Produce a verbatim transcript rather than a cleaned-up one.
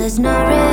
there's no reason.